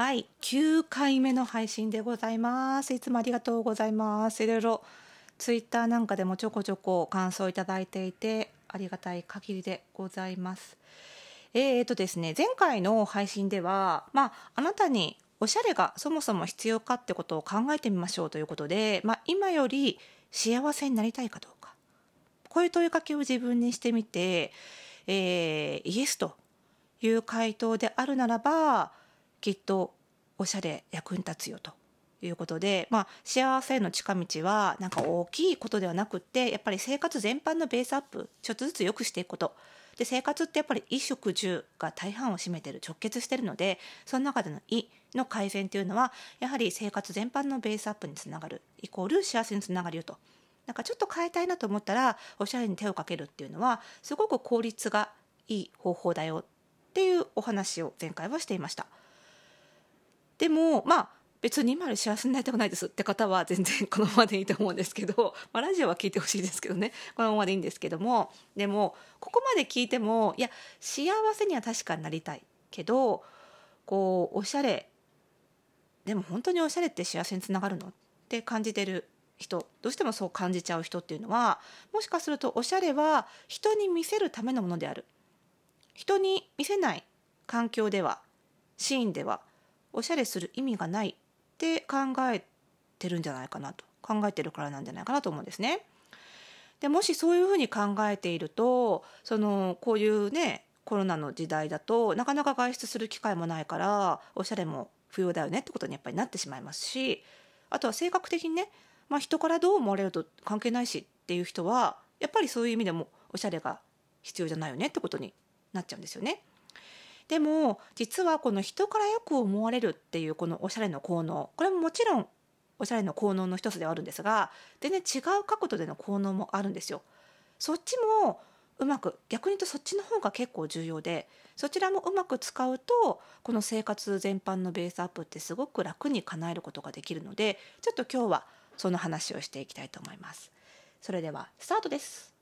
はい、9回目の配信でございます。いつもありがとうございます。いろいろツイッターなんかでもちょこちょこ感想いただいていてありがたい限りでございます。ですね、前回の配信では、あなたにおしゃれがそもそも必要かってことを考えてみましょうということで、今より幸せになりたいかどうか、こういう問いかけを自分にしてみて、イエスという回答であるならば、きっとおしゃれ役に立つよということで、幸せへの近道はなんか大きいことではなくって、やっぱり生活全般のベースアップ、ちょっとずつ良くしていくことで、生活ってやっぱり衣食住が大半を占めてる、直結してるので、その中での衣の改善というのはやはり生活全般のベースアップにつながる、イコール幸せにつながるよと。なんかちょっと変えたいなと思ったらおしゃれに手をかけるっていうのはすごく効率がいい方法だよっていうお話を前回はしていました。でも別に今より幸せになりたくないですって方は全然このままでいいと思うんですけど、ラジオは聞いてほしいですけどね、このままでいいんですけども、でもここまで聞いても、いや幸せには確かになりたいけど、こうおしゃれでも本当におしゃれって幸せにつながるのって感じてる人、どうしてもそう感じちゃう人っていうのは、もしかするとおしゃれは人に見せるためのものである、人に見せない環境では、シーンではおしゃれする意味がないって考えてるんじゃないかなと、考えてるからなんじゃないかなと思うんですね。でもしそういうふうに考えていると、こういうねコロナの時代だとなかなか外出する機会もないから、おしゃれも不要だよねってことにやっぱりなってしまいますし、あとは性格的にね、人からどう思われると関係ないしっていう人はやっぱりそういう意味でもおしゃれが必要じゃないよねってことになっちゃうんですよね。でも実はこの人からよく思われるっていうこのおしゃれの効能、これももちろんおしゃれの効能の一つではあるんですが、全然違う角度での効能もあるんですよ。そっちもうまく、逆に言うとそっちの方が結構重要で、そちらもうまく使うとこの生活全般のベースアップってすごく楽に叶えることができるので、ちょっと今日はその話をしていきたいと思います。それではスタートです。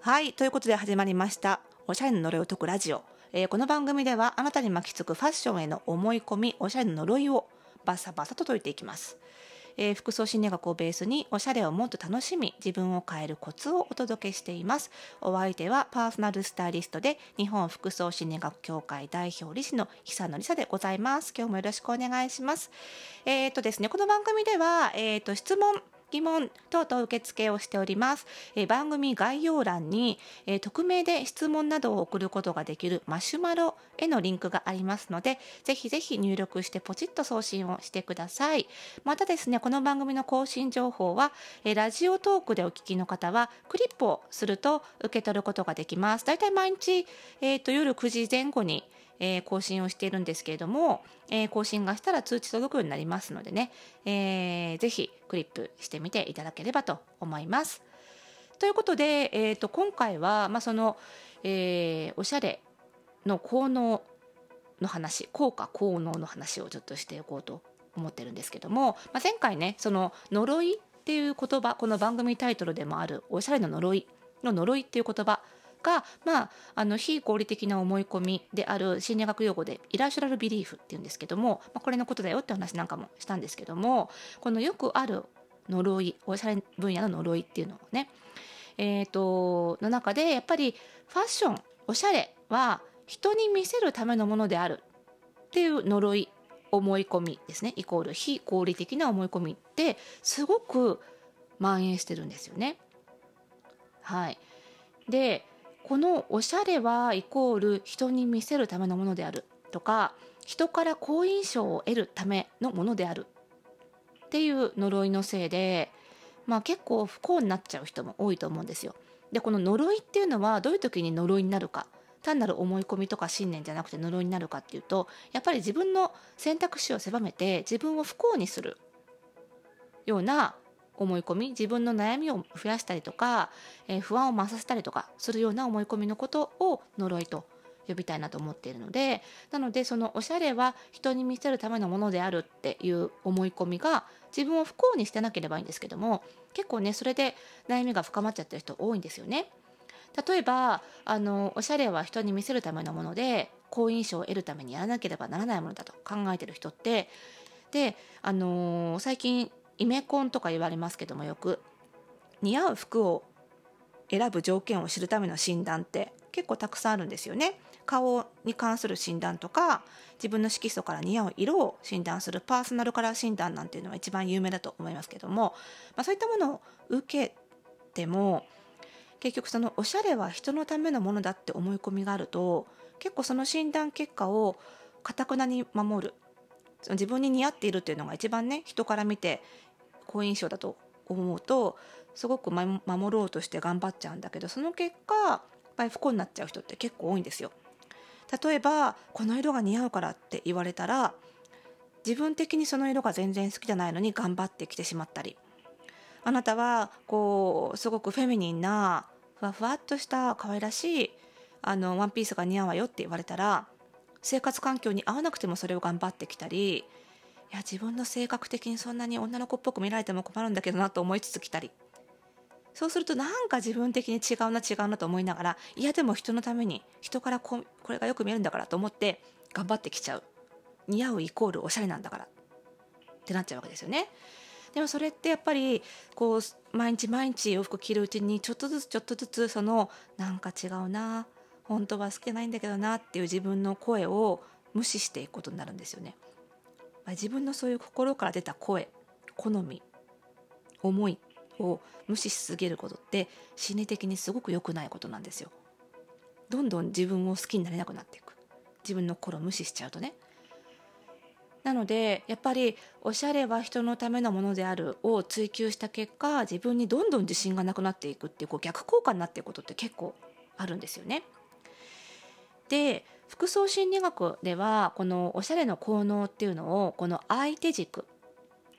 はい、ということで始まりましたおしゃれの呪いを解くラジオ、この番組ではあなたに巻きつくファッションへの思い込み、おしゃれの呪いをバサバサと解いていきます。服装心理学をベースにおしゃれをもっと楽しみ、自分を変えるコツをお届けしています。お相手はパーソナルスタイリストで日本服装心理学協会代表理事の久野理沙でございます。今日もよろしくお願いします。ですね、この番組では、質問疑問等々受付をしております。番組概要欄に、匿名で質問などを送ることができるマシュマロへのリンクがありますので、ぜひぜひ入力してポチッと送信をしてください。またですね、この番組の更新情報は、ラジオトークでお聞きの方はクリップをすると受け取ることができます。だいたい毎日、夜9時前後に更新をしているんですけれども、更新がしたら通知届くようになりますのでね、ぜひクリップしてみていただければと思います。ということで、今回は、おしゃれの効能の話、効果効能の話をちょっとしていこうと思ってるんですけども、前回ね、その呪いっていう言葉、この番組タイトルでもあるおしゃれの呪いの呪いっていう言葉が、非合理的な思い込みである、心理学用語でイラシュラルビリーフっていうんですけども、これのことだよって話なんかもしたんですけども、このよくある呪い、おしゃれ分野の呪いっていうのをね、の中でやっぱりファッション、おしゃれは人に見せるためのものであるっていう呪い、思い込みですね、イコール非合理的な思い込みってすごく蔓延してるんですよね。はい。で、このおしゃれはイコール人に見せるためのものであるとか、人から好印象を得るためのものであるっていう呪いのせいで、結構不幸になっちゃう人も多いと思うんですよ。で、この呪いっていうのはどういう時に呪いになるか、単なる思い込みとか信念じゃなくて呪いになるかっていうと、やっぱり自分の選択肢を狭めて自分を不幸にするような思い込み、自分の悩みを増やしたりとか、不安を増させたりとかするような思い込みのことを呪いと呼びたいなと思っているので、なのでそのおしゃれは人に見せるためのものであるっていう思い込みが自分を不幸にしてなければいいんですけども、結構ねそれで悩みが深まっちゃってる人多いんですよね。例えばおしゃれは人に見せるためのもので好印象を得るためにやらなければならないものだと考えてる人って、で最近イメコンとか言われますけども、よく似合う服を選ぶ条件を知るための診断って結構たくさんあるんですよね。顔に関する診断とか、自分の色素から似合う色を診断するパーソナルカラー診断なんていうのは一番有名だと思いますけども、そういったものを受けても結局そのおしゃれは人のためのものだって思い込みがあると、結構その診断結果を頑なに守る、自分に似合っているっていうのが一番ね人から見て好印象だと思うと、すごく守ろうとして頑張っちゃうんだけど、その結果やっぱり不幸になっちゃう人って結構多いんですよ。例えばこの色が似合うからって言われたら、自分的にその色が全然好きじゃないのに頑張ってきてしまったり、あなたはこうすごくフェミニンなふわふわっとした可愛らしいワンピースが似合うわよって言われたら、生活環境に合わなくてもそれを頑張ってきたり、いや自分の性格的にそんなに女の子っぽく見られても困るんだけどなと思いつつきたり、そうするとなんか自分的に違うなと思いながら、いやでも人のために、人からこれがよく見えるんだからと思って頑張ってきちゃう、似合うイコールおしゃれなんだからってなっちゃうわけですよね。でもそれってやっぱりこう毎日毎日洋服着るうちに、ちょっとずつそのなんか違うな、本当は好きじゃないんだけどなっていう自分の声を無視していくことになるんですよね。自分のそういう心から出た声、好み、思いを無視しすぎることって心理的にすごく良くないことなんですよ。どんどん自分を好きになれなくなっていく、自分の心を無視しちゃうとね。なのでやっぱりおしゃれは人のためのものであるを追求した結果、自分にどんどん自信がなくなっていくっていう、逆効果になっていくことって結構あるんですよね。で服装心理学ではこのおしゃれの効能っていうのを、この相手軸、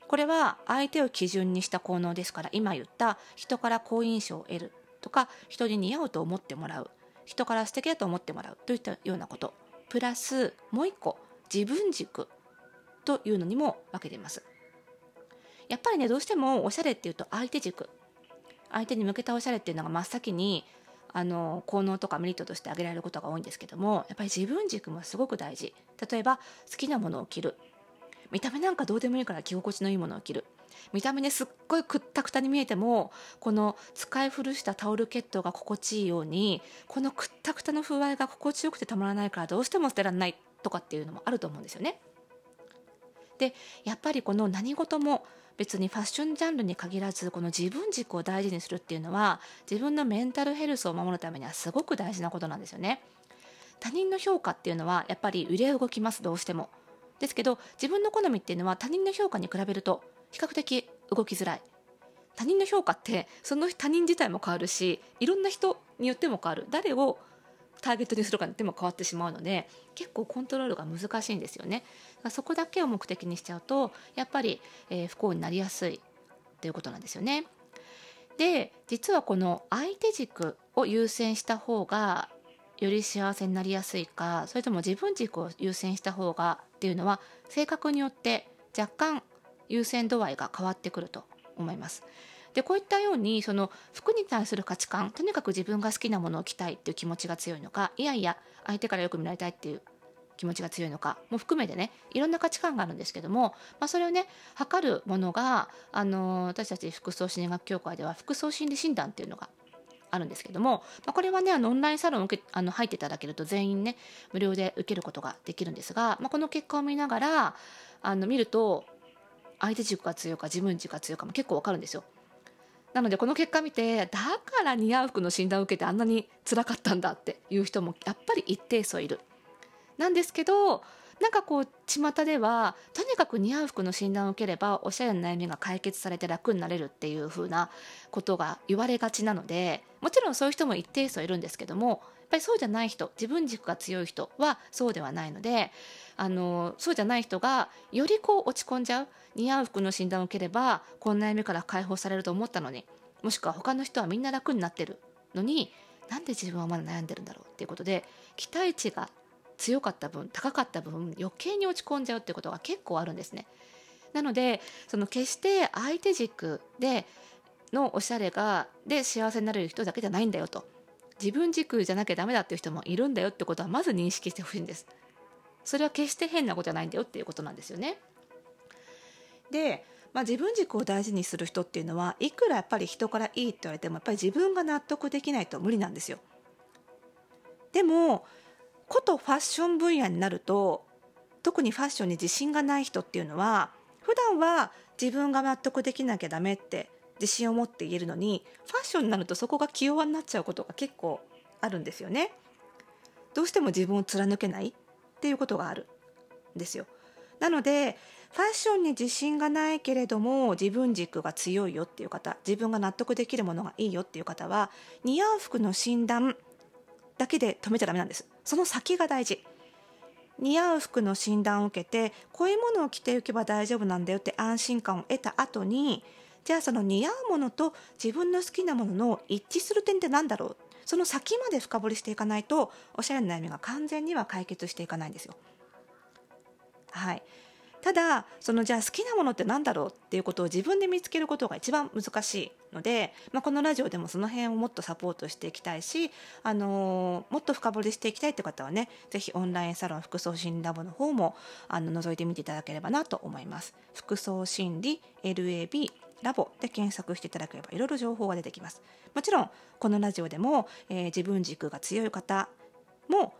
これは相手を基準にした効能ですから、今言った人から好印象を得るとか、人に似合うと思ってもらう、人から素敵だと思ってもらうといったようなこと、プラスもう一個自分軸というのにも分けています。やっぱりねどうしてもおしゃれっていうと相手軸、相手に向けたおしゃれっていうのが真っ先に効能とかメリットとして挙げられることが多いんですけども、やっぱり自分軸もすごく大事。例えば好きなものを着る、見た目なんかどうでもいいから着心地のいいものを着る、見た目ですっごいくったくたに見えても、この使い古したタオルケットが心地いいように、このくったくたの風合いが心地よくてたまらないからどうしても捨てられないとかっていうのもあると思うんですよね。でやっぱりこの何事も別にファッションジャンルに限らず、この自分軸を大事にするっていうのは自分のメンタルヘルスを守るためにはすごく大事なことなんですよね。他人の評価っていうのはやっぱり揺れ動きます、どうしても。ですけど自分の好みっていうのは他人の評価に比べると比較的動きづらい。他人の評価ってその他人自体も変わるし、いろんな人によっても変わる、誰をターゲットにするかによっても変わってしまうので、結構コントロールが難しいんですよね。そこだけを目的にしちゃうとやっぱり、不幸になりやすいということなんですよね。で実はこの相手軸を優先した方がより幸せになりやすいか、それとも自分軸を優先した方がっていうのは、性格によって若干優先度合いが変わってくると思います。でこういったようにその服に対する価値観、とにかく自分が好きなものを着たいっていう気持ちが強いのか、いやいや相手からよく見られたいっていう気持ちが強いのかも含めてね、いろんな価値観があるんですけども、それをね測るものが私たち服装心理学協会では服装心理診断っていうのがあるんですけども、これはねオンラインサロン入っていただけると全員ね無料で受けることができるんですが、この結果を見ながら見ると相手軸が強いか自分軸が強いかも結構わかるんですよ。なのでこの結果見て、だから似合う服の診断を受けてあんなに辛かったんだっていう人もやっぱり一定数いる。なんですけどなんかこう巷ではとにかく似合う服の診断を受ければおしゃれな悩みが解決されて楽になれるっていう風なことが言われがちなので、もちろんそういう人も一定数いるんですけども、やっぱりそうじゃない人、自分軸が強い人はそうではないので、そうじゃない人がよりこう落ち込んじゃう、似合う服の診断を受ければこの悩みから解放されると思ったのに、もしくは他の人はみんな楽になってるのになんで自分はまだ悩んでるんだろうっていうことで、期待値が強かった分、高かった分、余計に落ち込んじゃうっていうことが結構あるんですね。なので、その決して相手軸でのおしゃれがで幸せになれる人だけじゃないんだよと、自分軸じゃなきゃダメだっていう人もいるんだよってことはまず認識してほしいんです。それは決して変なことじゃないんだよっていうことなんですよね。で、自分軸を大事にする人っていうのは、いくらやっぱり人からいいって言われても、やっぱり自分が納得できないと無理なんですよ。でもことファッション分野になると、特にファッションに自信がない人っていうのは、普段は自分が納得できなきゃダメって自信を持って言えるのに、ファッションになるとそこが気弱になっちゃうことが結構あるんですよね。どうしても自分を貫けないっていうことがあるんですよ。なので、ファッションに自信がないけれども自分軸が強いよっていう方、自分が納得できるものがいいよっていう方は、似合う服の診断だけで止めちゃダメなんです。その先が大事。似合う服の診断を受けて、こういうものを着ていけば大丈夫なんだよって安心感を得た後に、じゃあその似合うものと自分の好きなものの一致する点って何だろう、その先まで深掘りしていかないと、おしゃれの悩みが完全には解決していかないんですよ。はい。ただ、そのじゃあ好きなものって何だろうっていうことを自分で見つけることが一番難しいので、このラジオでもその辺をもっとサポートしていきたいし、もっと深掘りしていきたいって方はね、ぜひオンラインサロン服装心理ラボの方も覗いてみていただければなと思います。服装心理 LABラボで検索していただければいろいろ情報が出てきます。もちろんこのラジオでも、自分軸が強い方も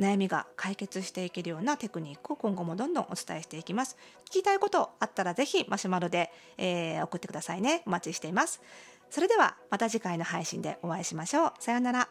悩みが解決していけるようなテクニックを今後もどんどんお伝えしていきます。聞きたいことあったらぜひマシュマロで、送ってくださいね。お待ちしています。それではまた次回の配信でお会いしましょう。さようなら。